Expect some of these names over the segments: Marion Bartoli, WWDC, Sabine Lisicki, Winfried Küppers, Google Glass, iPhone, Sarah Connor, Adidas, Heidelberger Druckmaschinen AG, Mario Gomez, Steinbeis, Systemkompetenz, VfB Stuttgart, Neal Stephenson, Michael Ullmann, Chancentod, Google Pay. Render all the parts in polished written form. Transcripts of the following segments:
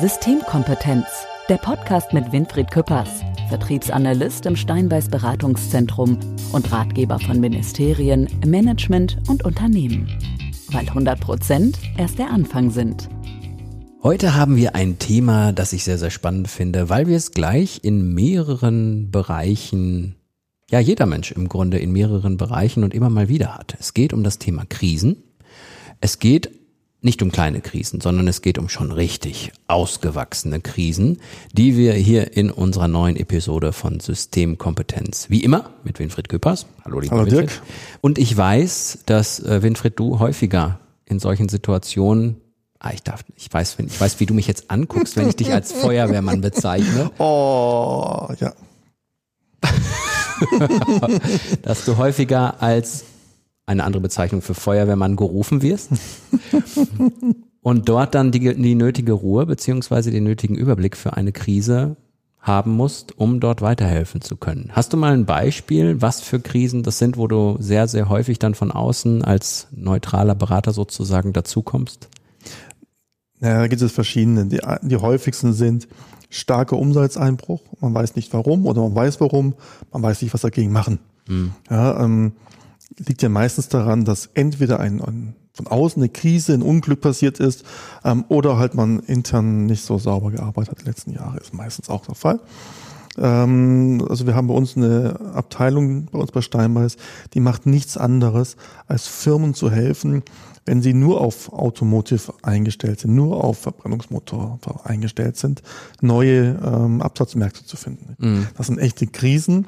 Systemkompetenz, der Podcast mit Winfried Küppers, Vertriebsanalyst im Steinbeis Beratungszentrum und Ratgeber von Ministerien, Management und Unternehmen. Weil 100% erst der Anfang sind. Heute haben wir ein Thema, das ich sehr, sehr spannend finde, weil wir es gleich in mehreren Bereichen, ja jeder Mensch im Grunde in mehreren Bereichen und immer mal wieder hat. Es geht um das Thema Krisen. Es geht nicht um kleine Krisen, sondern es geht um schon richtig ausgewachsene Krisen, die wir hier in unserer neuen Episode von Systemkompetenz, wie immer, mit Winfried Küppers. Hallo, lieber Winfried. Hallo Dirk. Und ich weiß, dass Winfried, du häufiger in solchen Situationen, ich weiß, wie du mich jetzt anguckst, wenn ich dich als Feuerwehrmann bezeichne. Oh, ja. Dass du häufiger als eine andere Bezeichnung für Feuerwehrmann gerufen wirst und dort dann die nötige Ruhe beziehungsweise den nötigen Überblick für eine Krise haben musst, um dort weiterhelfen zu können. Hast du mal ein Beispiel, was für Krisen das sind, wo du sehr, sehr häufig dann von außen als neutraler Berater sozusagen dazukommst? Ja, da gibt es verschiedene. Die häufigsten sind starker Umsatzeinbruch. Man weiß nicht warum oder man weiß warum. Man weiß nicht, was dagegen machen. Mhm. Ja, liegt ja meistens daran, dass entweder ein von außen eine Krise, ein Unglück passiert ist oder halt man intern nicht so sauber gearbeitet hat. Die letzten Jahre ist meistens auch der Fall. Also wir haben bei uns eine Abteilung, bei uns bei Steinbeis, die macht nichts anderes, als Firmen zu helfen, wenn sie nur auf Automotive eingestellt sind, nur auf Verbrennungsmotor eingestellt sind, neue Absatzmärkte zu finden. Mhm. Das sind echte Krisen.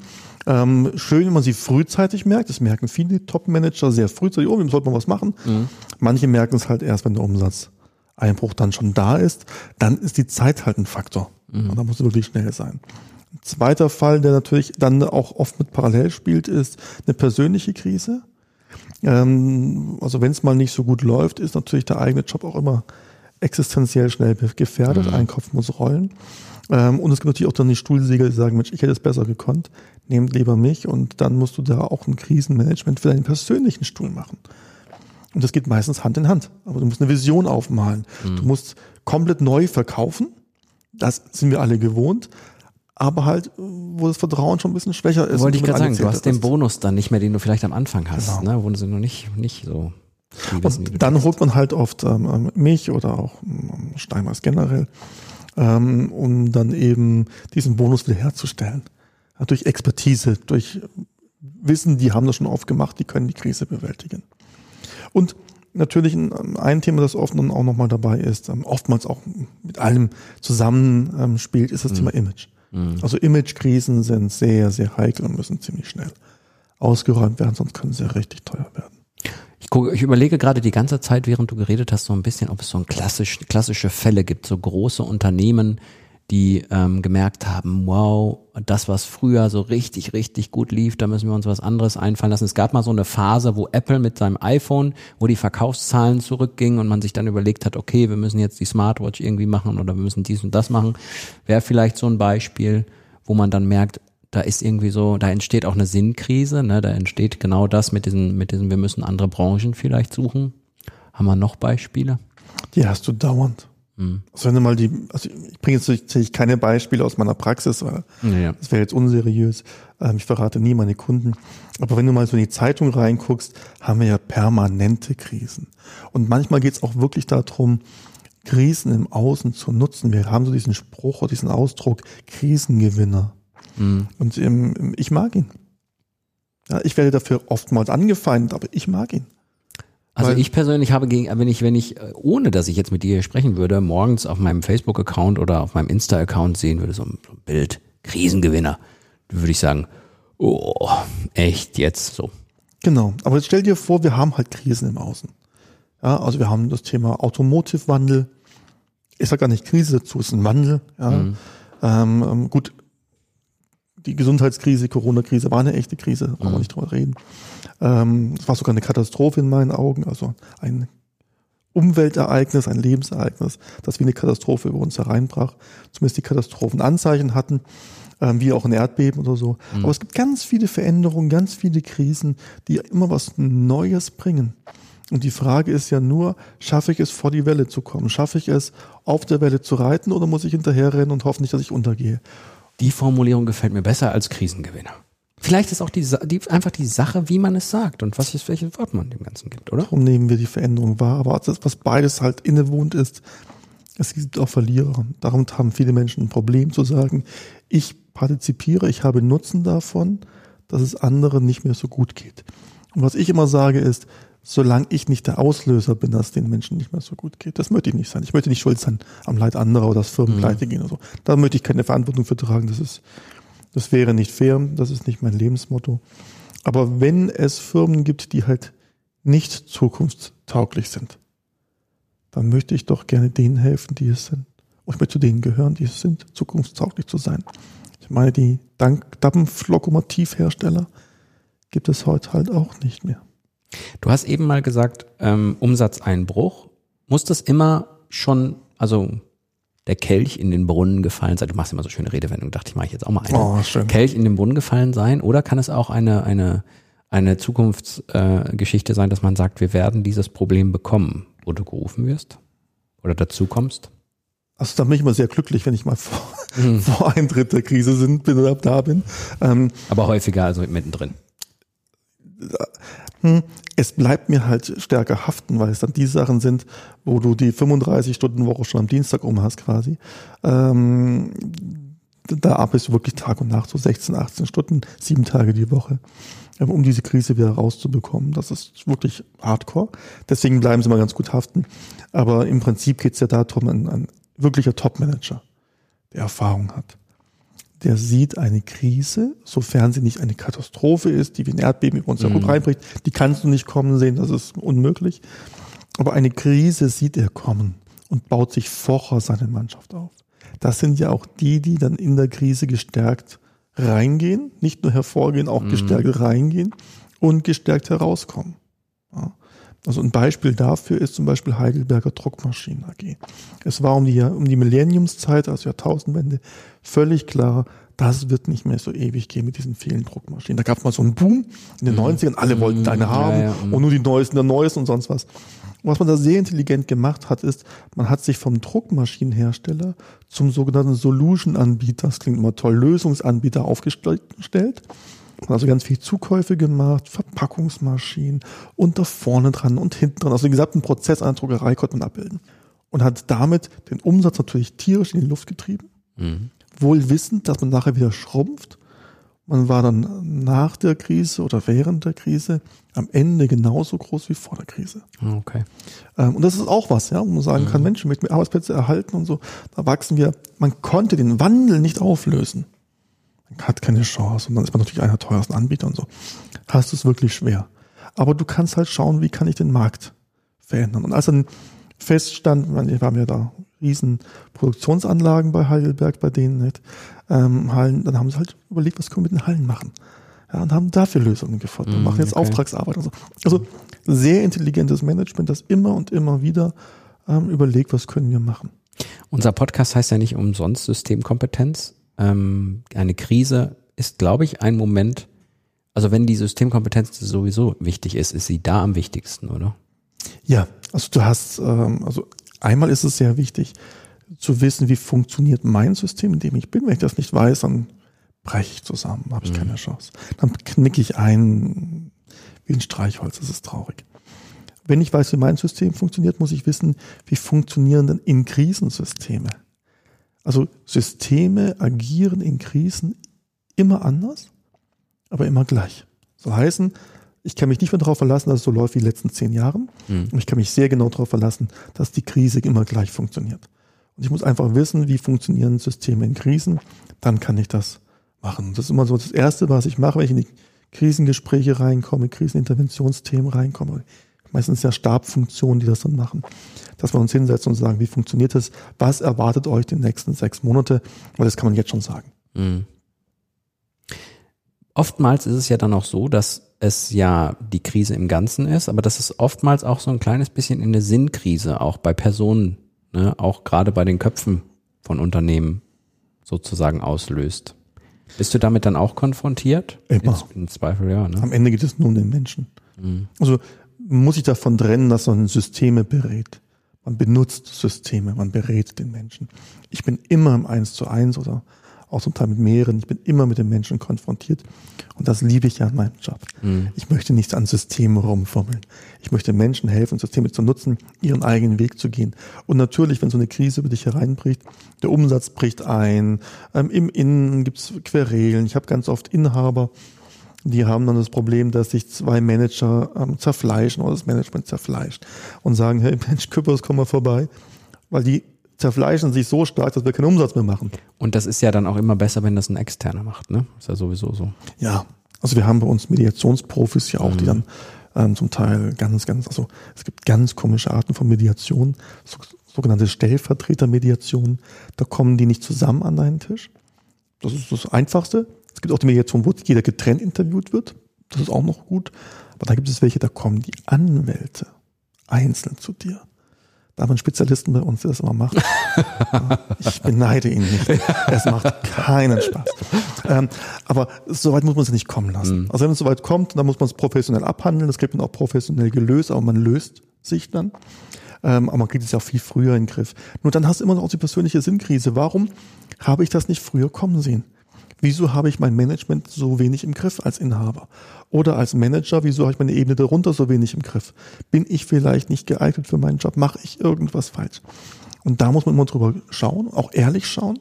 Schön, wenn man sie frühzeitig merkt. Das merken viele Top-Manager sehr frühzeitig. Oh, wem sollte man was machen? Mhm. Manche merken es halt erst, wenn der Umsatzeinbruch dann schon da ist. Dann ist die Zeit halt ein Faktor. Mhm. Da muss es wirklich schnell sein. Ein zweiter Fall, der natürlich dann auch oft mit parallel spielt, ist eine persönliche Krise. Also wenn es mal nicht so gut läuft, ist natürlich der eigene Job auch immer existenziell schnell gefährdet. Mhm. Ein Kopf muss rollen. Und es gibt natürlich auch dann die Stuhlsieger, die sagen, Mensch, ich hätte es besser gekonnt, nehmt lieber mich. Und dann musst du da auch ein Krisenmanagement für deinen persönlichen Stuhl machen. Und das geht meistens Hand in Hand. Aber du musst eine Vision aufmalen. Mhm. Du musst komplett neu verkaufen. Das sind wir alle gewohnt. Aber halt, wo das Vertrauen schon ein bisschen schwächer ist. Wollte ich gerade sagen, du hast den Bonus dann nicht mehr, den du vielleicht am Anfang hast, genau, ne? Wo sie noch nicht so viel wissen, und dann holt man halt oft mich oder auch Steinbeis generell, um dann eben diesen Bonus wieder herzustellen. Ja, durch Expertise, durch Wissen, die haben das schon oft gemacht, die können die Krise bewältigen. Und natürlich ein Thema, das oft dann auch nochmal dabei ist, oftmals auch mit allem zusammenspielt, ist das Thema Image. Also Imagekrisen sind sehr, sehr heikel und müssen ziemlich schnell ausgeräumt werden, sonst können sie richtig teuer werden. Ich überlege gerade die ganze Zeit, während du geredet hast, so ein bisschen, ob es so ein klassische Fälle gibt, so große Unternehmen, die gemerkt haben, wow, das, was früher so richtig, richtig gut lief, da müssen wir uns was anderes einfallen lassen. Es gab mal so eine Phase, wo Apple mit seinem iPhone, wo die Verkaufszahlen zurückgingen und man sich dann überlegt hat, okay, wir müssen jetzt die Smartwatch irgendwie machen oder wir müssen dies und das machen. Wäre vielleicht so ein Beispiel, wo man dann merkt, da ist irgendwie so, da entsteht auch eine Sinnkrise, ne? Da entsteht genau das mit diesen, wir müssen andere Branchen vielleicht suchen. Haben wir noch Beispiele? Die hast du dauernd. Also wenn du mal ich bringe jetzt tatsächlich keine Beispiele aus meiner Praxis, weil das wäre jetzt unseriös. Ich verrate nie meine Kunden. Aber wenn du mal so in die Zeitung reinguckst, haben wir ja permanente Krisen. Und manchmal geht es auch wirklich darum, Krisen im Außen zu nutzen. Wir haben so diesen Spruch oder diesen Ausdruck, Krisengewinner. Mhm. Und ich mag ihn. Ja, ich werde dafür oftmals angefeindet, aber ich mag ihn. Also ich persönlich habe wenn ich, ohne dass ich jetzt mit dir sprechen würde, morgens auf meinem Facebook-Account oder auf meinem Insta-Account sehen würde, so ein Bild, Krisengewinner, würde ich sagen, oh, echt jetzt so. Genau, aber jetzt stell dir vor, wir haben halt Krisen im Außen. Ja, also wir haben das Thema Automotive-Wandel. Ich sage gar nicht Krise dazu, es ist ein Wandel. Ja. Mhm. Gut, die Gesundheitskrise, Corona-Krise war eine echte Krise, brauchen wir nicht drüber reden. Es war sogar eine Katastrophe in meinen Augen, also ein Umweltereignis, ein Lebensereignis, das wie eine Katastrophe über uns hereinbrach. Zumindest die Katastrophenanzeichen hatten, wie auch ein Erdbeben oder so. Mhm. Aber es gibt ganz viele Veränderungen, ganz viele Krisen, die immer was Neues bringen. Und die Frage ist ja nur, schaffe ich es, vor die Welle zu kommen? Schaffe ich es, auf der Welle zu reiten, oder muss ich hinterherrennen und hoffen nicht, dass ich untergehe? Die Formulierung gefällt mir besser als Krisengewinner. Vielleicht ist auch die Sache, wie man es sagt und welches Wort man dem Ganzen gibt, oder? Darum nehmen wir die Veränderung wahr. Aber das, was beides halt innewohnt ist, es gibt auch Verlierer. Darum haben viele Menschen ein Problem zu sagen, ich partizipiere, ich habe Nutzen davon, dass es anderen nicht mehr so gut geht. Und was ich immer sage ist, solange ich nicht der Auslöser bin, dass es den Menschen nicht mehr so gut geht. Das möchte ich nicht sein. Ich möchte nicht schuld sein am Leid anderer oder dass Firmen pleite gehen oder so. Da möchte ich keine Verantwortung für tragen. Das wäre nicht fair. Das ist nicht mein Lebensmotto. Aber wenn es Firmen gibt, die halt nicht zukunftstauglich sind, dann möchte ich doch gerne denen helfen, die es sind. Und ich möchte zu denen gehören, die es sind, zukunftstauglich zu sein. Ich meine, die Dampflokomotivhersteller gibt es heute halt auch nicht mehr. Du hast eben mal gesagt, Umsatzeinbruch. Muss das immer schon, also der Kelch in den Brunnen gefallen sein? Du machst immer so schöne Redewendungen, dachte ich, mache ich jetzt auch mal eine. Oh, schön. Kelch in den Brunnen gefallen sein, oder kann es auch eine Zukunftsgeschichte sein, dass man sagt, wir werden dieses Problem bekommen, wo du gerufen wirst oder dazu kommst? Also da bin ich immer sehr glücklich, wenn ich mal vor Eintritt der Krise bin oder da bin. Aber häufiger, also mittendrin. Es bleibt mir halt stärker haften, weil es dann die Sachen sind, wo du die 35-Stunden-Woche schon am Dienstag um hast quasi. Da arbeitest du wirklich Tag und Nacht, so 16, 18 Stunden, 7 Tage die Woche, um diese Krise wieder rauszubekommen. Das ist wirklich hardcore. Deswegen bleiben sie mal ganz gut haften. Aber im Prinzip geht es ja darum, ein wirklicher Top-Manager, der Erfahrung hat. Der sieht eine Krise, sofern sie nicht eine Katastrophe ist, die wie ein Erdbeben über uns gut reinbricht. Die kannst du nicht kommen sehen, das ist unmöglich. Aber eine Krise sieht er kommen und baut sich vorher seine Mannschaft auf. Das sind ja auch die dann in der Krise gestärkt reingehen, nicht nur hervorgehen, auch gestärkt reingehen und gestärkt herauskommen. Ja. Also ein Beispiel dafür ist zum Beispiel Heidelberger Druckmaschinen AG. Es war um die Millenniumszeit, also Jahrtausendwende, völlig klar, das wird nicht mehr so ewig gehen mit diesen vielen Druckmaschinen. Da gab es mal so einen Boom in den 90ern, alle wollten eine haben und nur die Neuesten der Neuesten und sonst was. Und was man da sehr intelligent gemacht hat, ist, man hat sich vom Druckmaschinenhersteller zum sogenannten Solution-Anbieter, das klingt immer toll, Lösungsanbieter aufgestellt. Man hat also ganz viel Zukäufe gemacht, Verpackungsmaschinen und da vorne dran und hinten dran. Also den gesamten Prozess einer Druckerei konnte man abbilden. Und hat damit den Umsatz natürlich tierisch in die Luft getrieben. Wohl wissend, dass man nachher wieder schrumpft. Man war dann nach der Krise oder während der Krise am Ende genauso groß wie vor der Krise. Okay. Und das ist auch was, ja, wo man sagen kann, Mensch, mit Arbeitsplätze erhalten und so, da wachsen wir. Man konnte den Wandel nicht auflösen. Hat keine Chance und dann ist man natürlich einer der teuersten Anbieter und so. Hast du es wirklich schwer. Aber du kannst halt schauen, wie kann ich den Markt verändern. Und als dann feststand, wir haben ja da riesen Produktionsanlagen bei Heidelberg, bei denen nicht, Hallen, dann haben sie halt überlegt, was können wir mit den Hallen machen. Ja, und haben dafür Lösungen gefunden und machen jetzt Auftragsarbeit und so. Also sehr intelligentes Management, das immer und immer wieder überlegt, was können wir machen. Unser Podcast heißt ja nicht umsonst Systemkompetenz. Eine Krise ist, glaube ich, ein Moment, also wenn die Systemkompetenz sowieso wichtig ist, ist sie da am wichtigsten, oder? Ja, also du hast, also einmal ist es sehr wichtig zu wissen, wie funktioniert mein System, in dem ich bin. Wenn ich das nicht weiß, dann breche ich zusammen, habe ich keine Chance. Dann knicke ich ein wie ein Streichholz, das ist traurig. Wenn ich weiß, wie mein System funktioniert, muss ich wissen, wie funktionieren denn in Krisensysteme. Also Systeme agieren in Krisen immer anders, aber immer gleich. Soll heißen, ich kann mich nicht mehr darauf verlassen, dass es so läuft wie die letzten 10 Jahren. Und ich kann mich sehr genau darauf verlassen, dass die Krise immer gleich funktioniert. Und ich muss einfach wissen, wie funktionieren Systeme in Krisen, dann kann ich das machen. Das ist immer so das Erste, was ich mache, wenn ich in die Krisengespräche reinkomme, Kriseninterventionsthemen reinkomme. Meistens ja Stabfunktionen, die das dann machen, dass wir uns hinsetzen und sagen, wie funktioniert das? Was erwartet euch die nächsten 6 Monate? Weil das kann man jetzt schon sagen. Mhm. Oftmals ist es ja dann auch so, dass es ja die Krise im Ganzen ist, aber dass es oftmals auch so ein kleines bisschen in der Sinnkrise, auch bei Personen, ne, auch gerade bei den Köpfen von Unternehmen sozusagen auslöst. Bist du damit dann auch konfrontiert? Immer. Im Zweifel, ja. Ne? Am Ende geht es nur um den Menschen. Also muss ich davon trennen, dass man Systeme berät. Man benutzt Systeme, man berät den Menschen. Ich bin immer im 1:1 oder auch zum Teil mit mehreren. Ich bin immer mit den Menschen konfrontiert. Und das liebe ich ja an meinem Job. Mhm. Ich möchte nicht an Systemen rumfummeln. Ich möchte Menschen helfen, Systeme zu nutzen, ihren eigenen Weg zu gehen. Und natürlich, wenn so eine Krise über dich hereinbricht, der Umsatz bricht ein, im Innen gibt's Querelen. Ich habe ganz oft Inhaber, die haben dann das Problem, dass sich zwei Manager zerfleischen oder das Management zerfleischt und sagen, hey Mensch, Küppers, komm mal vorbei, weil die zerfleischen sich so stark, dass wir keinen Umsatz mehr machen. Und das ist ja dann auch immer besser, wenn das ein Externer macht, ne? Ist ja sowieso so. Ja, also wir haben bei uns Mediationsprofis ja auch, die dann zum Teil also es gibt ganz komische Arten von Mediation, sogenannte Stellvertretermediation. Da kommen die nicht zusammen an einen Tisch. Das ist das Einfachste. Es gibt auch die Mediation, wo jeder getrennt interviewt wird. Das ist auch noch gut. Aber da gibt es welche, da kommen die Anwälte einzeln zu dir. Da haben wir einen Spezialisten bei uns, der das immer macht. Ich beneide ihn nicht. Es macht keinen Spaß. Aber so weit muss man es nicht kommen lassen. Also wenn es so weit kommt, dann muss man es professionell abhandeln. Das kriegt man auch professionell gelöst, aber man löst sich dann. Aber man kriegt es ja auch viel früher in den Griff. Nur dann hast du immer noch die persönliche Sinnkrise. Warum habe ich das nicht früher kommen sehen? Wieso habe ich mein Management so wenig im Griff als Inhaber? Oder als Manager, wieso habe ich meine Ebene darunter so wenig im Griff? Bin ich vielleicht nicht geeignet für meinen Job? Mache ich irgendwas falsch? Und da muss man immer drüber schauen, auch ehrlich schauen.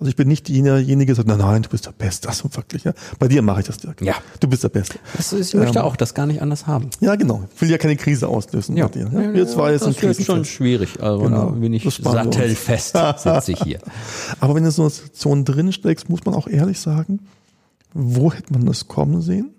Also ich bin nicht derjenige, der sagt, nein, du bist der Beste. Das ist wirklich, ja. Bei dir mache ich das, Dirk. Ja. Du bist der Beste. Ich möchte auch das gar nicht anders haben. Ja, genau. Ich will ja keine Krise auslösen bei dir. Ja, wir zwei sind Krisen. Das ist schon schwierig. Also bin ich sattelfest, sitze ich hier. Aber wenn du in so einer Situation drinsteckst, muss man auch ehrlich sagen, wo hätte man das kommen sehen?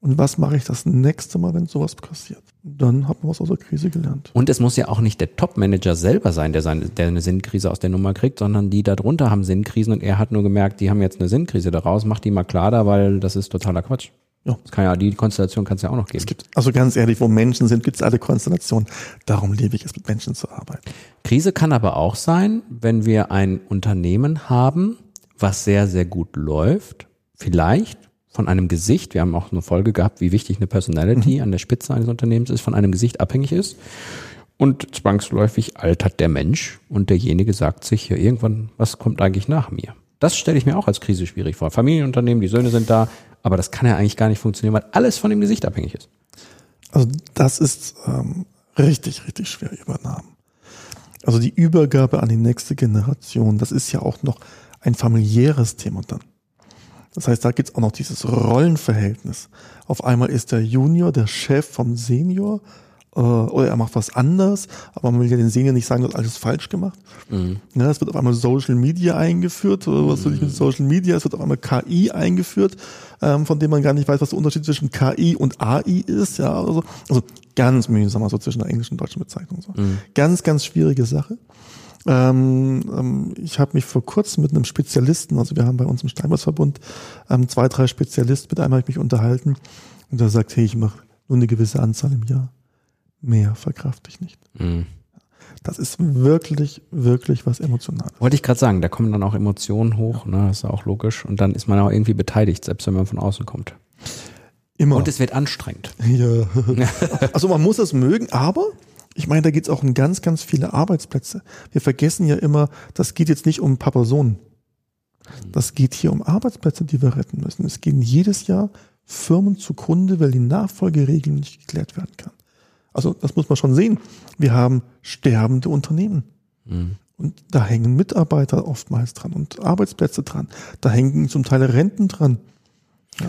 Und was mache ich das nächste Mal, wenn sowas passiert? Dann hat man was aus der Krise gelernt. Und es muss ja auch nicht der Top-Manager selber sein, der eine Sinnkrise aus der Nummer kriegt, sondern die da drunter haben Sinnkrisen und er hat nur gemerkt, die haben jetzt eine Sinnkrise daraus, mach die mal klar da, weil das ist totaler Quatsch. Ja. Das kann ja, die Konstellation kann es ja auch noch geben. Es gibt, also ganz ehrlich, wo Menschen sind, gibt es alle Konstellationen. Darum liebe ich es, mit Menschen zu arbeiten. Krise kann aber auch sein, wenn wir ein Unternehmen haben, was sehr, sehr gut läuft, vielleicht von einem Gesicht, wir haben auch eine Folge gehabt, wie wichtig eine Personality an der Spitze eines Unternehmens ist, von einem Gesicht abhängig ist. Und zwangsläufig altert der Mensch und derjenige sagt sich ja irgendwann, was kommt eigentlich nach mir? Das stelle ich mir auch als Krise schwierig vor. Familienunternehmen, die Söhne sind da, aber das kann ja eigentlich gar nicht funktionieren, weil alles von dem Gesicht abhängig ist. Also das ist richtig, richtig schwer übernommen. Also die Übergabe an die nächste Generation, das ist ja auch noch ein familiäres Thema dann. Das heißt, da gibt's auch noch dieses Rollenverhältnis. Auf einmal ist der Junior der Chef vom Senior, oder er macht was anders, aber man will ja den Senior nicht sagen, du hast alles falsch gemacht. Mhm. Ja, es wird auf einmal Social Media eingeführt, was will ich mit Social Media? Es wird auf einmal KI eingeführt, von dem man gar nicht weiß, was der Unterschied zwischen KI und AI ist. Ja, also ganz mühsam, also zwischen der englischen und deutschen Bezeichnung. So. Mhm. Ganz, ganz schwierige Sache. Ich habe mich vor kurzem mit einem Spezialisten, also wir haben bei uns im Steinbeis-Verbund 2, 3 Spezialisten, mit einem habe ich mich unterhalten und der sagt, hey, ich mache nur eine gewisse Anzahl im Jahr, mehr verkrafte ich nicht. Mhm. Das ist wirklich, wirklich was Emotionales. Wollte ich gerade sagen, da kommen dann auch Emotionen hoch, ne? Das ist auch logisch und dann ist man auch irgendwie beteiligt, selbst wenn man von außen kommt. Immer. Und es wird anstrengend. Ja. Also man muss es mögen, aber ich meine, da geht es auch um ganz, ganz viele Arbeitsplätze. Wir vergessen ja immer, das geht jetzt nicht um ein paar Personen. Das geht hier um Arbeitsplätze, die wir retten müssen. Es gehen jedes Jahr Firmen zugrunde, weil die Nachfolgeregelung nicht geklärt werden kann. Also das muss man schon sehen. Wir haben sterbende Unternehmen. Mhm. Und da hängen Mitarbeiter oftmals dran und Arbeitsplätze dran. Da hängen zum Teil Renten dran.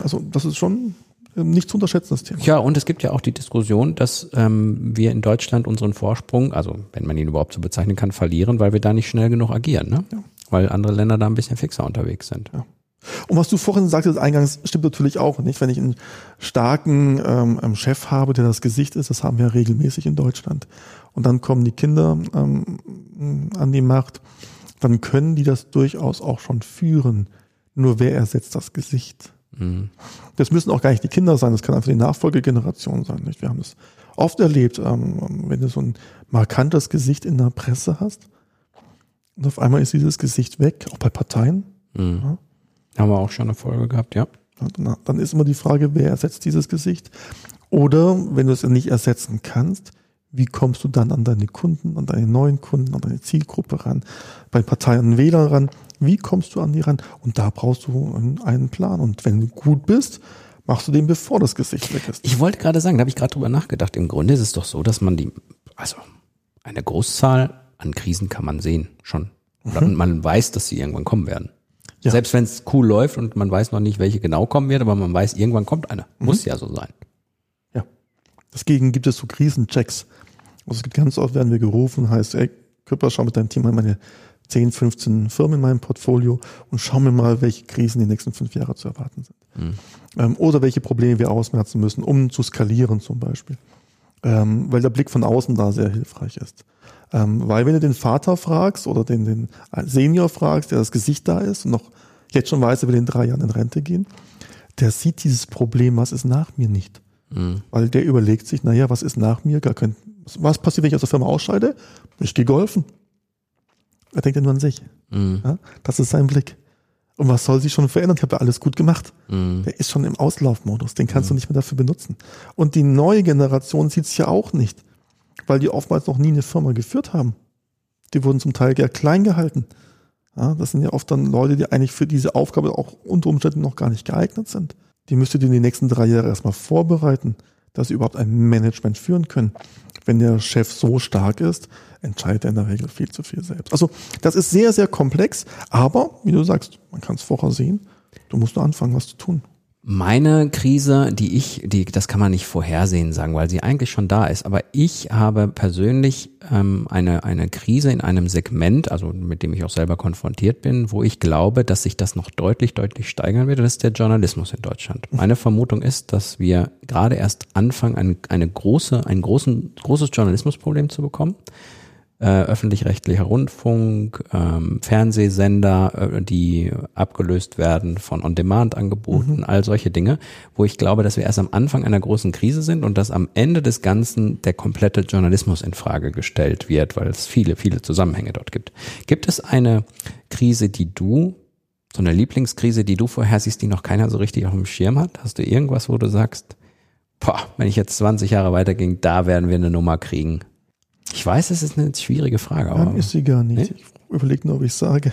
Also das ist schon nicht zu unterschätzen, das Thema. Ja, und es gibt ja auch die Diskussion, dass wir in Deutschland unseren Vorsprung, also wenn man ihn überhaupt so bezeichnen kann, verlieren, weil wir da nicht schnell genug agieren, ne? Ja. Weil andere Länder da ein bisschen fixer unterwegs sind. Ja. Und was du vorhin sagtest, eingangs, stimmt natürlich auch nicht. Wenn ich einen starken Chef habe, der das Gesicht ist, das haben wir ja regelmäßig in Deutschland. Und dann kommen die Kinder an die Macht, dann können die das durchaus auch schon führen. Nur wer ersetzt das Gesicht? Das müssen auch gar nicht die Kinder sein, das kann einfach die Nachfolgegeneration sein. Nicht? Wir haben das oft erlebt, wenn du so ein markantes Gesicht in der Presse hast und auf einmal ist dieses Gesicht weg, auch bei Parteien. Mhm. Ja. Haben wir auch schon eine Folge gehabt, ja. Dann ist immer die Frage, wer ersetzt dieses Gesicht? Oder, wenn du es nicht ersetzen kannst, wie kommst du dann an deine Kunden, an deine neuen Kunden, an deine Zielgruppe ran, bei Parteien und Wählern ran? Wie kommst du an die ran? Und da brauchst du einen Plan. Und wenn du gut bist, machst du den, bevor das Gesicht weg ist. Ich wollte gerade sagen, da habe ich gerade drüber nachgedacht. Im Grunde ist es doch so, dass man eine Großzahl an Krisen kann man sehen schon. Und man weiß, dass sie irgendwann kommen werden. Ja. Selbst wenn es cool läuft und man weiß noch nicht, welche genau kommen wird, aber man weiß, irgendwann kommt eine. Muss ja so sein. Ja. Deswegen gibt es so Krisenchecks. Also es gibt ganz oft, werden wir gerufen, heißt, ey, Küpper, schau mit deinem Team an meine 10, 15 Firmen in meinem Portfolio und schau mir mal, welche Krisen die nächsten 5 Jahre zu erwarten sind. Oder welche Probleme wir ausmerzen müssen, um zu skalieren zum Beispiel. Weil der Blick von außen da sehr hilfreich ist. Weil wenn du den Vater fragst oder den Senior fragst, der das Gesicht da ist und noch jetzt schon weiß, er will in 3 Jahren in Rente gehen, der sieht dieses Problem, was ist nach mir nicht. Weil der überlegt sich, naja, was ist nach mir? Was passiert, wenn ich aus der Firma ausscheide? Ich gehe golfen. Er denkt ja nur an sich. Ja, das ist sein Blick. Und was soll sich schon verändern? Ich habe ja alles gut gemacht. Der ist schon im Auslaufmodus. Den kannst du nicht mehr dafür benutzen. Und die neue Generation sieht es ja auch nicht, weil die oftmals noch nie eine Firma geführt haben. Die wurden zum Teil ja klein gehalten. Ja, das sind ja oft dann Leute, die eigentlich für diese Aufgabe auch unter Umständen noch gar nicht geeignet sind. Die müsstet ihr in den nächsten 3 Jahren erstmal vorbereiten, dass sie überhaupt ein Management führen können. Wenn der Chef so stark ist, entscheidet er in der Regel viel zu viel selbst. Also das ist sehr, sehr komplex, aber wie du sagst, man kann es vorher sehen, du musst nur anfangen, was zu tun. Meine Krise, das kann man nicht vorhersehen sagen, weil sie eigentlich schon da ist, aber ich habe persönlich eine Krise in einem Segment, also mit dem ich auch selber konfrontiert bin, wo ich glaube, dass sich das noch deutlich, deutlich steigern wird, und das ist der Journalismus in Deutschland. Meine Vermutung ist, dass wir gerade erst anfangen, ein großes Journalismusproblem zu bekommen. Öffentlich-rechtlicher Rundfunk, Fernsehsender, die abgelöst werden von On-Demand-Angeboten, all solche Dinge, wo ich glaube, dass wir erst am Anfang einer großen Krise sind und dass am Ende des Ganzen der komplette Journalismus in Frage gestellt wird, weil es viele, viele Zusammenhänge dort gibt. Gibt es eine Krise, so eine Lieblingskrise, die du vorhersiehst, die noch keiner so richtig auf dem Schirm hat? Hast du irgendwas, wo du sagst, wenn ich jetzt 20 Jahre weiterging, da werden wir eine Nummer kriegen? Ich weiß, es ist eine schwierige Frage. Nein, ist sie gar nicht. Nee? Ich überlege nur, ob ich sage.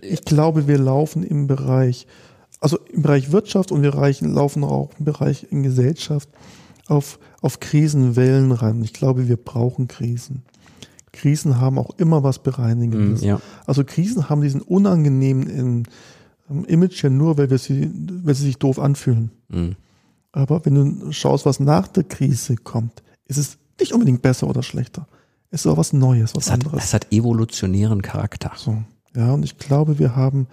Ich glaube, wir laufen im Bereich Wirtschaft und laufen auch im Bereich in Gesellschaft auf Krisenwellen ran. Ich glaube, wir brauchen Krisen. Krisen haben auch immer was Bereinigendes. Ja. Also Krisen haben diesen unangenehmen Image ja nur, weil sie sich doof anfühlen. Aber wenn du schaust, was nach der Krise kommt, ist es nicht unbedingt besser oder schlechter. Es ist auch was Neues, anderes. Es hat evolutionären Charakter. So, ja, und ich glaube, wir haben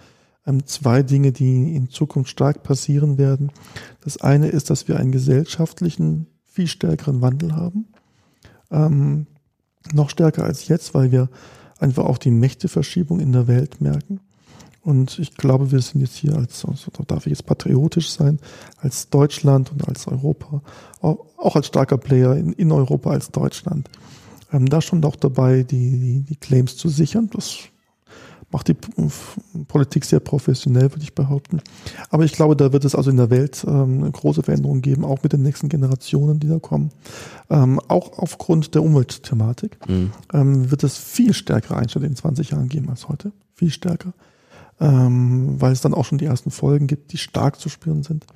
2 Dinge, die in Zukunft stark passieren werden. Das eine ist, dass wir einen gesellschaftlichen, viel stärkeren Wandel haben. Noch stärker als jetzt, weil wir einfach auch die Mächteverschiebung in der Welt merken. Und ich glaube, wir sind jetzt hier da darf ich jetzt patriotisch sein, als Deutschland und als Europa, auch als starker Player in Europa als Deutschland, da schon auch dabei, die Claims zu sichern. Das macht die Politik sehr professionell, würde ich behaupten. Aber ich glaube, da wird es also in der Welt eine große Veränderung geben, auch mit den nächsten Generationen, die da kommen. Auch aufgrund der Umweltthematik wird es viel stärkere Einschnitte in 20 Jahren geben als heute. Viel stärker. Weil es dann auch schon die ersten Folgen gibt, die stark zu spüren sind.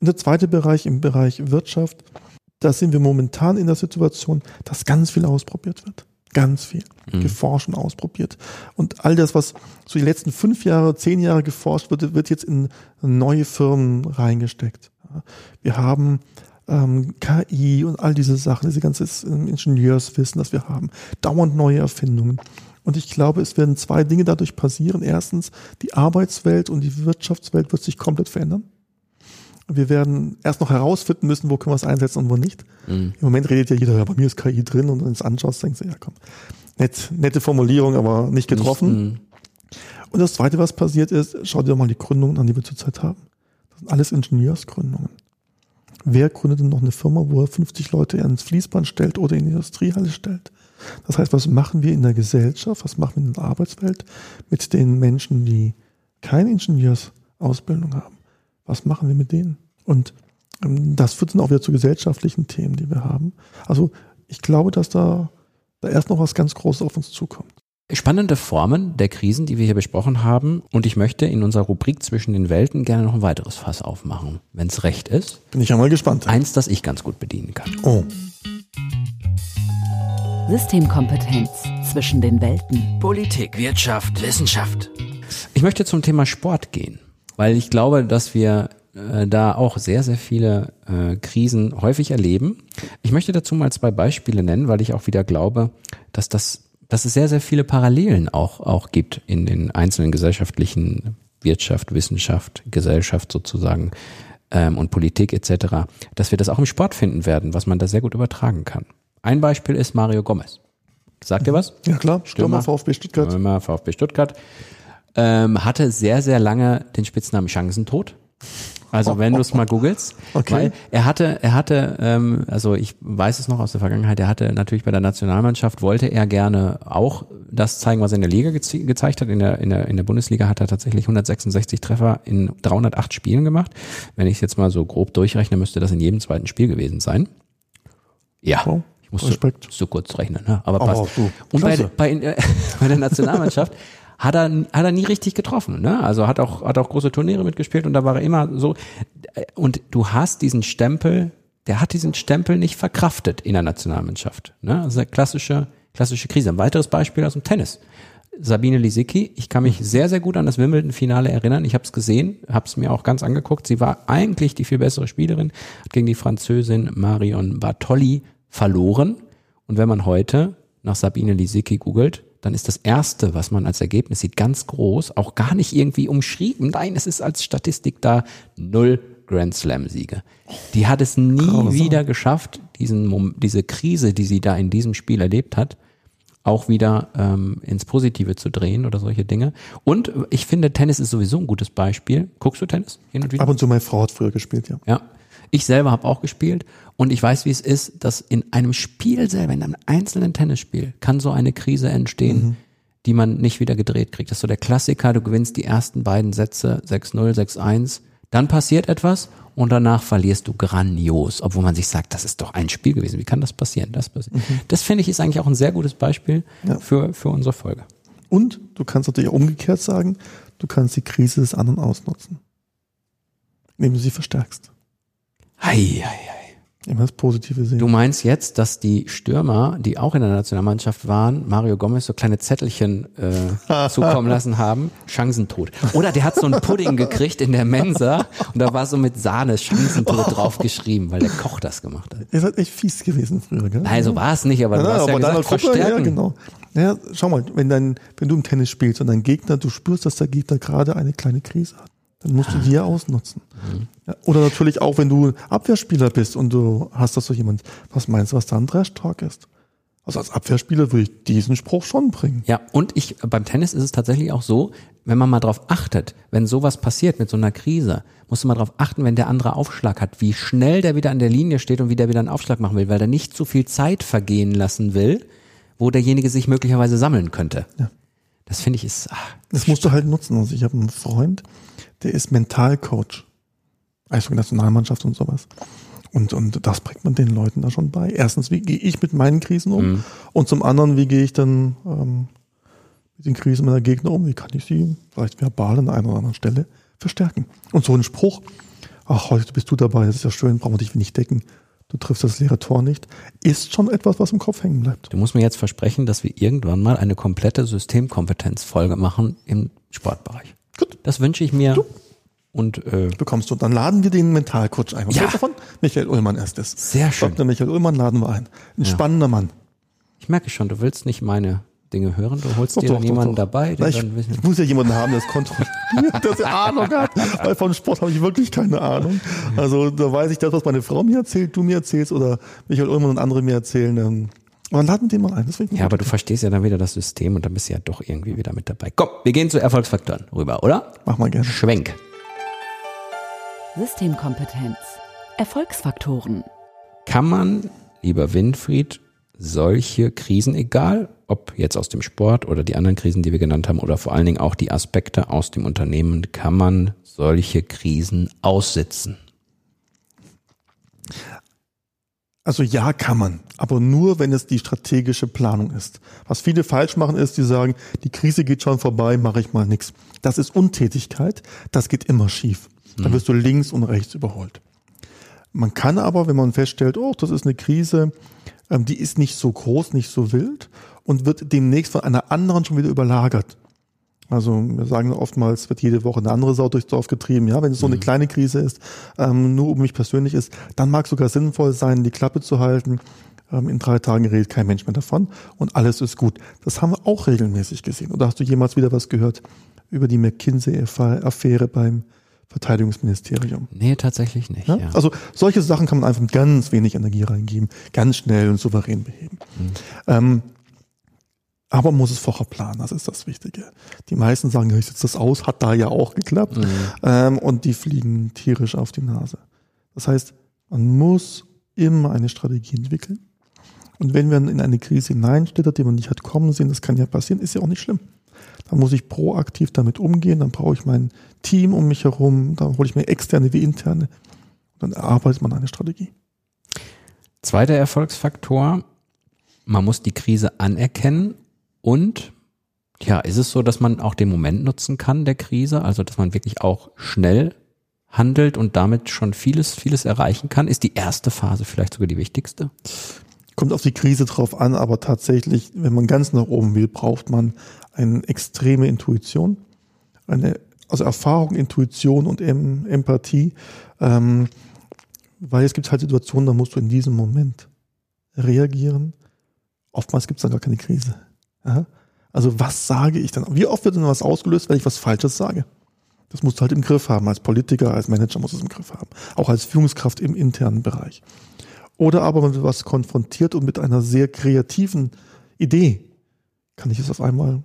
Und der zweite Bereich, im Bereich Wirtschaft, da sind wir momentan in der Situation, dass ganz viel ausprobiert wird. Ganz viel. Geforscht und ausprobiert. Und all das, was so die letzten 5 Jahre, 10 Jahre geforscht wird, wird jetzt in neue Firmen reingesteckt. Wir haben KI und all diese Sachen, diese ganze Ingenieurswissen, das wir haben. Dauernd neue Erfindungen. Und ich glaube, es werden 2 Dinge dadurch passieren. Erstens, die Arbeitswelt und die Wirtschaftswelt wird sich komplett verändern. Wir werden erst noch herausfinden müssen, wo können wir es einsetzen und wo nicht. Im Moment redet ja jeder, ja, bei mir ist KI drin, und wenn du es anschaust, denkst du, ja komm, nette Formulierung, aber nicht getroffen. Und das Zweite, was passiert ist, schau dir doch mal die Gründungen an, die wir zurzeit haben. Das sind alles Ingenieursgründungen. Wer gründet denn noch eine Firma, wo er 50 Leute ans Fließband stellt oder in die Industriehalle stellt? Das heißt, was machen wir in der Gesellschaft, was machen wir in der Arbeitswelt mit den Menschen, die keine Ingenieursausbildung haben? Was machen wir mit denen? Und das führt dann auch wieder zu gesellschaftlichen Themen, die wir haben. Also ich glaube, dass da erst noch was ganz Großes auf uns zukommt. Spannende Formen der Krisen, die wir hier besprochen haben. Und ich möchte in unserer Rubrik Zwischen den Welten gerne noch ein weiteres Fass aufmachen. Wenn es recht ist. Bin ich einmal gespannt. Ja. Eins, das ich ganz gut bedienen kann. Oh. Systemkompetenz. Zwischen den Welten. Politik, Wirtschaft, Wissenschaft. Ich möchte zum Thema Sport gehen, weil ich glaube, dass wir da auch sehr, sehr viele Krisen häufig erleben. Ich möchte dazu mal 2 Beispiele nennen, weil ich auch wieder glaube, dass es sehr, sehr viele Parallelen auch gibt in den einzelnen gesellschaftlichen Wirtschaft, Wissenschaft, Gesellschaft sozusagen und Politik etc., dass wir das auch im Sport finden werden, was man da sehr gut übertragen kann. Ein Beispiel ist Mario Gomez. Sagt ihr was? Ja klar, Stürmer VfB Stuttgart. Stürmer VfB Stuttgart. Hatte sehr, sehr lange den Spitznamen Chancentod. Also wenn du es mal googelst, okay. Weil er hatte, also ich weiß es noch aus der Vergangenheit, er hatte natürlich bei der Nationalmannschaft, wollte er gerne auch das zeigen, was er in der Liga gezeigt hat. In der Bundesliga hat er tatsächlich 166 Treffer in 308 Spielen gemacht. Wenn ich es jetzt mal so grob durchrechne, müsste das in jedem zweiten Spiel gewesen sein. Ja. Wow. Ich muss so kurz rechnen, ne? Aber passt. So. Und bei der Nationalmannschaft hat er nie richtig getroffen, ne? Also hat auch große Turniere mitgespielt und da war er immer so. Und du hast diesen Stempel, der hat diesen Stempel nicht verkraftet in der Nationalmannschaft, ne? Also eine klassische Krise. Ein weiteres Beispiel aus dem Tennis. Sabine Lisicki, ich kann mich sehr, sehr gut an das Wimbledon-Finale erinnern. Ich habe es gesehen, habe es mir auch ganz angeguckt. Sie war eigentlich die viel bessere Spielerin, hat gegen die Französin Marion Bartoli verloren. Und wenn man heute nach Sabine Lisicki googelt, dann ist das Erste, was man als Ergebnis sieht, ganz groß, auch gar nicht irgendwie umschrieben. Nein, es ist als Statistik da 0 Grand-Slam-Siege. Die hat es nie wieder geschafft, diese Krise, die sie da in diesem Spiel erlebt hat, auch wieder ins Positive zu drehen oder solche Dinge. Und ich finde, Tennis ist sowieso ein gutes Beispiel. Guckst du Tennis hin und wieder? Ab und zu, meine Frau hat früher gespielt, ja. Ja. Ich selber habe auch gespielt und ich weiß, wie es ist, dass in einem Spiel selber, in einem einzelnen Tennisspiel, kann so eine Krise entstehen, die man nicht wieder gedreht kriegt. Das ist so der Klassiker, du gewinnst die ersten beiden Sätze, 6-0, 6-1, dann passiert etwas und danach verlierst du grandios, obwohl man sich sagt, das ist doch ein Spiel gewesen, wie kann das passieren? Das finde ich ist eigentlich auch ein sehr gutes Beispiel für unsere Folge. Und du kannst natürlich auch umgekehrt sagen, du kannst die Krise des anderen ausnutzen, indem du sie verstärkst. Hei, hei, hei. Immer das Positive sehen. Du meinst jetzt, dass die Stürmer, die auch in der Nationalmannschaft waren, Mario Gomez so kleine Zettelchen zukommen lassen haben, Chancentod. Oder der hat so einen Pudding gekriegt in der Mensa und da war so mit Sahne Chancentod drauf geschrieben, weil der Koch das gemacht hat. Ihr seid echt fies gewesen früher, gell? Nein, so war es nicht, aber du hast ja gesagt, verstärken. Ja, genau. Ja, schau mal, wenn du im Tennis spielst und dein Gegner, du spürst, dass der Gegner gerade eine kleine Krise hat. Dann musst du die ja ausnutzen. Ja, oder natürlich auch, wenn du Abwehrspieler bist und du hast das so jemand, was meinst du, was da ein Trash-Talk ist? Also als Abwehrspieler würde ich diesen Spruch schon bringen. Ja, und beim Tennis ist es tatsächlich auch so, wenn man mal drauf achtet, wenn sowas passiert mit so einer Krise, musst du mal drauf achten, wenn der andere Aufschlag hat, wie schnell der wieder an der Linie steht und wie der wieder einen Aufschlag machen will, weil der nicht zu viel Zeit vergehen lassen will, wo derjenige sich möglicherweise sammeln könnte. Ja. Das finde ich ist... Das musst du halt nutzen. Also ich habe einen Freund, der ist Mentalcoach. Also Nationalmannschaft und sowas. Und das bringt man den Leuten da schon bei. Erstens, wie gehe ich mit meinen Krisen um? Und zum anderen, wie gehe ich dann mit den Krisen meiner Gegner um? Wie kann ich sie vielleicht verbal an einer oder anderen Stelle verstärken? Und so ein Spruch, ach, heute bist du dabei, das ist ja schön, brauchen wir dich nicht decken. Du triffst das leere Tor nicht, ist schon etwas, was im Kopf hängen bleibt. Du musst mir jetzt versprechen, dass wir irgendwann mal eine komplette Systemkompetenzfolge machen im Sportbereich. Gut. Das wünsche ich mir. Du. Und bekommst du. Dann laden wir den Mentalcoach ein. Was ja. davon? Michael Ullmann ist es. Sehr schön. Dr. Michael Ullmann laden wir ein. Ein spannender Mann. Ich merke schon, du willst nicht meine Dinge hören, du holst dir jemanden dabei. Den ich muss ja jemanden haben, der es kontrolliert, dass er Ahnung hat, weil vom Sport habe ich wirklich keine Ahnung. Also da weiß ich das, was meine Frau mir erzählt, du mir erzählst oder Michael Ullmann und andere mir erzählen. Und dann laden den mal ein. Das ja, aber du verstehst ja dann wieder das System und dann bist du ja doch irgendwie wieder mit dabei. Komm, wir gehen zu Erfolgsfaktoren rüber, oder? Mach mal gerne. Schwenk. Systemkompetenz. Erfolgsfaktoren. Kann man, lieber Winfried, solche Krisen, egal ob jetzt aus dem Sport oder die anderen Krisen, die wir genannt haben, oder vor allen Dingen auch die Aspekte aus dem Unternehmen, kann man solche Krisen aussitzen? Also ja, kann man, aber nur, wenn es die strategische Planung ist. Was viele falsch machen, ist, die sagen, die Krise geht schon vorbei, mache ich mal nichts. Das ist Untätigkeit, das geht immer schief. Dann wirst du links und rechts überholt. Man kann aber, wenn man feststellt, oh, das ist eine Krise, die ist nicht so groß, nicht so wild und wird demnächst von einer anderen schon wieder überlagert. Also wir sagen oftmals, wird jede Woche eine andere Sau durchs Dorf getrieben. Ja, wenn es so eine kleine Krise ist, nur um mich persönlich ist, dann mag es sogar sinnvoll sein, die Klappe zu halten. In 3 Tagen redet kein Mensch mehr davon und alles ist gut. Das haben wir auch regelmäßig gesehen. Oder hast du jemals wieder was gehört über die McKinsey-Affäre beim Verteidigungsministerium? Nee, tatsächlich nicht. Ja? Ja. Also solche Sachen kann man einfach mit ganz wenig Energie reingeben, ganz schnell und souverän beheben. Aber man muss es vorher planen, das ist das Wichtige. Die meisten sagen, ich sitze das aus, hat da ja auch geklappt. Und die fliegen tierisch auf die Nase. Das heißt, man muss immer eine Strategie entwickeln. Und wenn man in eine Krise hineinschlittert, die man nicht hat kommen sehen, das kann ja passieren, ist ja auch nicht schlimm. Dann muss ich proaktiv damit umgehen, dann brauche ich mein Team um mich herum, dann hole ich mir externe wie interne. Dann erarbeitet man eine Strategie. Zweiter Erfolgsfaktor, man muss die Krise anerkennen. Und ja, ist es so, dass man auch den Moment nutzen kann der Krise, also dass man wirklich auch schnell handelt und damit schon vieles erreichen kann? Ist die erste Phase vielleicht sogar die wichtigste? Kommt auf die Krise drauf an, aber tatsächlich, wenn man ganz nach oben will, braucht man eine extreme Intuition, also Erfahrung, Intuition und Empathie, weil es gibt halt Situationen, da musst du in diesem Moment reagieren. Oftmals gibt es dann gar keine Krise. Also was sage ich dann? Wie oft wird denn was ausgelöst, wenn ich was Falsches sage? Das musst du halt im Griff haben. Als Politiker, als Manager musst du es im Griff haben. Auch als Führungskraft im internen Bereich. Oder aber man wird was konfrontiert und mit einer sehr kreativen Idee kann ich es auf einmal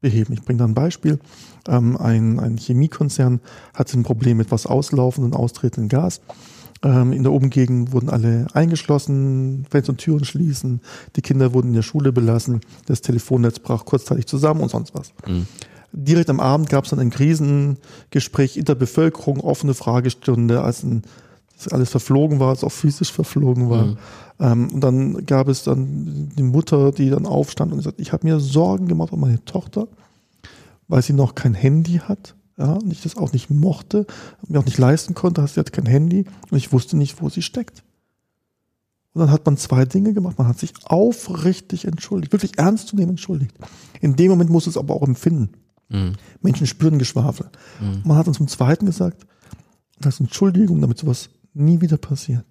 beheben. Ich bringe da ein Beispiel. Ein Chemiekonzern hatte ein Problem mit was auslaufendem und austretendem Gas. In der Umgegend wurden alle eingeschlossen, Fenster und Türen schließen, die Kinder wurden in der Schule belassen, das Telefonnetz brach kurzzeitig zusammen und sonst was. Direkt am Abend gab es dann ein Krisengespräch in der Bevölkerung, offene Fragestunde, als alles verflogen war, als auch physisch verflogen war. Und dann gab es dann die Mutter, die dann aufstand und sagt, ich habe mir Sorgen gemacht um meine Tochter, weil sie noch kein Handy hat. Ja, und ich das auch nicht mochte, mir auch nicht leisten konnte, sie hat kein Handy und ich wusste nicht, wo sie steckt. Und dann hat man 2 Dinge gemacht. Man hat sich aufrichtig entschuldigt, wirklich ernst zu nehmen entschuldigt. In dem Moment musst du es aber auch empfinden. Menschen spüren Geschwafel. Man hat uns zum Zweiten gesagt, das ist Entschuldigung, damit sowas nie wieder passiert.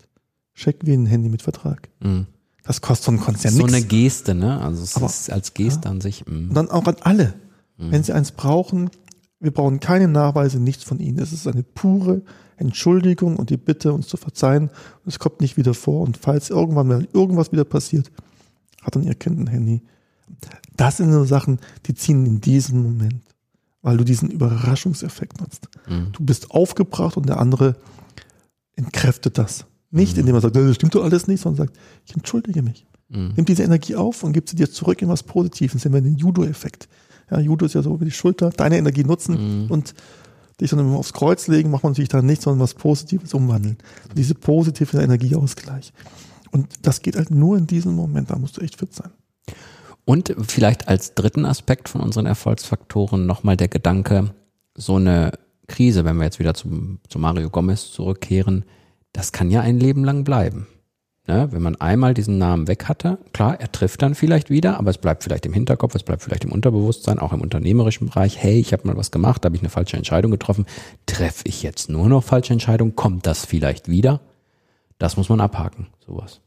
Check wie ein Handy mit Vertrag. Das kostet so einen Konzern nichts. So eine Geste, ne? Also es aber, ist als Geste an sich. Und dann auch an alle. Wenn sie eins brauchen, wir brauchen keine Nachweise, nichts von ihnen. Es ist eine pure Entschuldigung und die Bitte, uns zu verzeihen. Es kommt nicht wieder vor. Und falls irgendwann mal irgendwas wieder passiert, hat dann ihr Kind ein Handy. Das sind so Sachen, die ziehen in diesem Moment, weil du diesen Überraschungseffekt nutzt. Du bist aufgebracht und der andere entkräftet das. Nicht, indem er sagt, das stimmt doch alles nicht, sondern sagt, ich entschuldige mich. Nimm diese Energie auf und gib sie dir zurück in was Positives. Das nennen wir den Judo-Effekt. Ja, Judo ist ja so über die Schulter, deine Energie nutzen und dich dann immer aufs Kreuz legen, macht man natürlich dann nichts, sondern was Positives umwandeln. Diese positive Energieausgleich. Und das geht halt nur in diesem Moment, da musst du echt fit sein. Und vielleicht als dritten Aspekt von unseren Erfolgsfaktoren nochmal der Gedanke, so eine Krise, wenn wir jetzt wieder zu Mario Gomez zurückkehren, das kann ja ein Leben lang bleiben. Wenn man einmal diesen Namen weg hatte, klar, er trifft dann vielleicht wieder, aber es bleibt vielleicht im Hinterkopf, es bleibt vielleicht im Unterbewusstsein, auch im unternehmerischen Bereich. Hey, ich habe mal was gemacht, habe ich eine falsche Entscheidung getroffen. Treffe ich jetzt nur noch falsche Entscheidungen? Kommt das vielleicht wieder? Das muss man abhaken, sowas.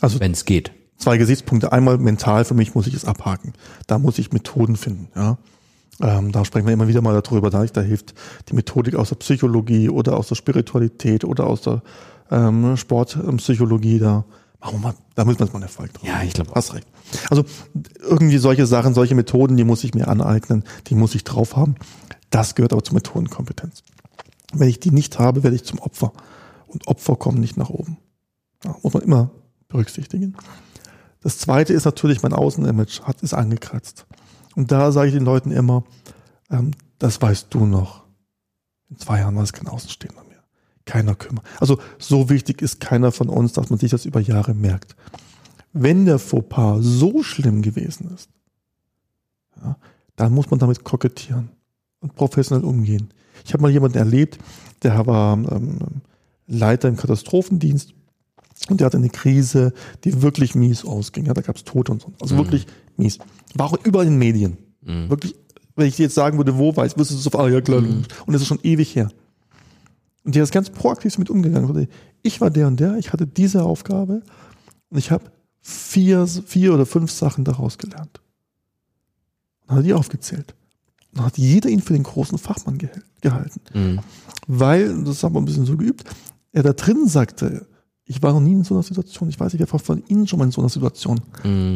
Also wenn es geht. 2 Gesichtspunkte. Einmal mental für mich muss ich es abhaken. Da muss ich Methoden finden, ja. Da sprechen wir immer wieder mal darüber, da hilft die Methodik aus der Psychologie oder aus der Spiritualität oder aus der Sportpsychologie, da müssen wir jetzt mal einen Erfolg drauf. Ja, ich glaube. Hast recht. Also irgendwie solche Sachen, solche Methoden, die muss ich mir aneignen, die muss ich drauf haben. Das gehört aber zur Methodenkompetenz. Wenn ich die nicht habe, werde ich zum Opfer. Und Opfer kommen nicht nach oben. Ja, muss man immer berücksichtigen. Das Zweite ist natürlich, mein Außenimage ist angekratzt. Und da sage ich den Leuten immer, das weißt du noch. In 2 Jahren war es kein Außenstehender mehr. keiner kümmert. Also so wichtig ist keiner von uns, dass man sich das über Jahre merkt. Wenn der Fauxpas so schlimm gewesen ist, ja, dann muss man damit kokettieren und professionell umgehen. Ich habe mal jemanden erlebt, der war Leiter im Katastrophendienst und der hatte eine Krise, die wirklich mies ausging. Ja, da gab es Tote und so. Also wirklich mies. War auch überall in den Medien. Wirklich, wenn ich dir jetzt sagen würde, wo, weißt du, wüsstest du sofort, ja klar. Und das ist schon ewig her. Und der ist ganz proaktiv mit umgegangen. Ich war der und der, ich hatte diese Aufgabe und ich habe vier oder fünf Sachen daraus gelernt. Dann hat er die aufgezählt. Dann hat jeder ihn für den großen Fachmann gehalten. Weil, das haben wir ein bisschen so geübt, er da drin sagte, ich war noch nie in so einer Situation, ich weiß nicht, wer von Ihnen schon mal in so einer Situation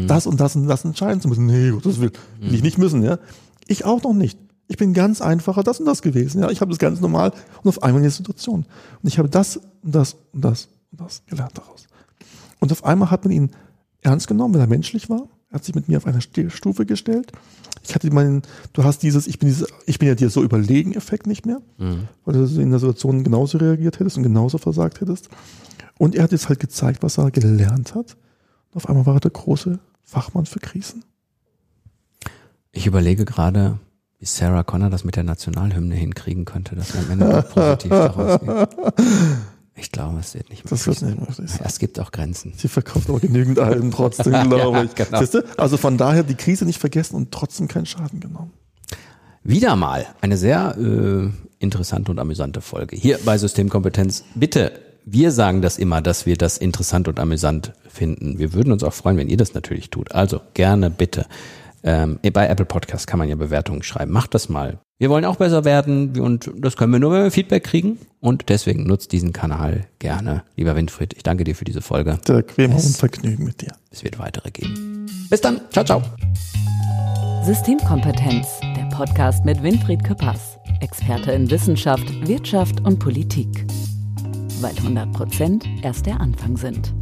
das und das und das entscheiden zu müssen. Nee, das will ich nicht müssen. Ja? Ich auch noch nicht. Ich bin ganz einfacher das und das gewesen. Ja? Ich habe das ganz normal und auf einmal in der Situation. Und ich habe das und das und das und das gelernt daraus. Und auf einmal hat man ihn ernst genommen, weil er menschlich war. Er hat sich mit mir auf eine Stufe gestellt. Ich hatte meinen, du hast ich bin ja dir so überlegen Effekt nicht mehr, weil du in der Situation genauso reagiert hättest und genauso versagt hättest. Und er hat jetzt halt gezeigt, was er gelernt hat. Und auf einmal war er der große Fachmann für Krisen. Ich überlege gerade, wie Sarah Connor das mit der Nationalhymne hinkriegen könnte, dass wir am Ende auch positiv daraus gehen. Ich glaube, es wird nicht mehr. Das wird nicht möglich sein. Es gibt auch Grenzen. Sie verkauft aber genügend Alben trotzdem, glaube ich. Ja, genau. Siehst du? Also von daher die Krise nicht vergessen und trotzdem keinen Schaden genommen. Wieder mal eine sehr interessante und amüsante Folge. Hier bei Systemkompetenz. Bitte, wir sagen das immer, dass wir das interessant und amüsant finden. Wir würden uns auch freuen, wenn ihr das natürlich tut. Also gerne, bitte. Bei Apple Podcasts kann man ja Bewertungen schreiben. Macht das mal. Wir wollen auch besser werden und das können wir nur, wenn wir Feedback kriegen. Und deswegen nutzt diesen Kanal gerne. Lieber Winfried, ich danke dir für diese Folge. Dirk, wir haben ein Vergnügen mit dir. Es wird weitere geben. Bis dann. Ciao, ciao. Systemkompetenz, der Podcast mit Winfried Küppers. Experte in Wissenschaft, Wirtschaft und Politik. Weil 100% erst der Anfang sind.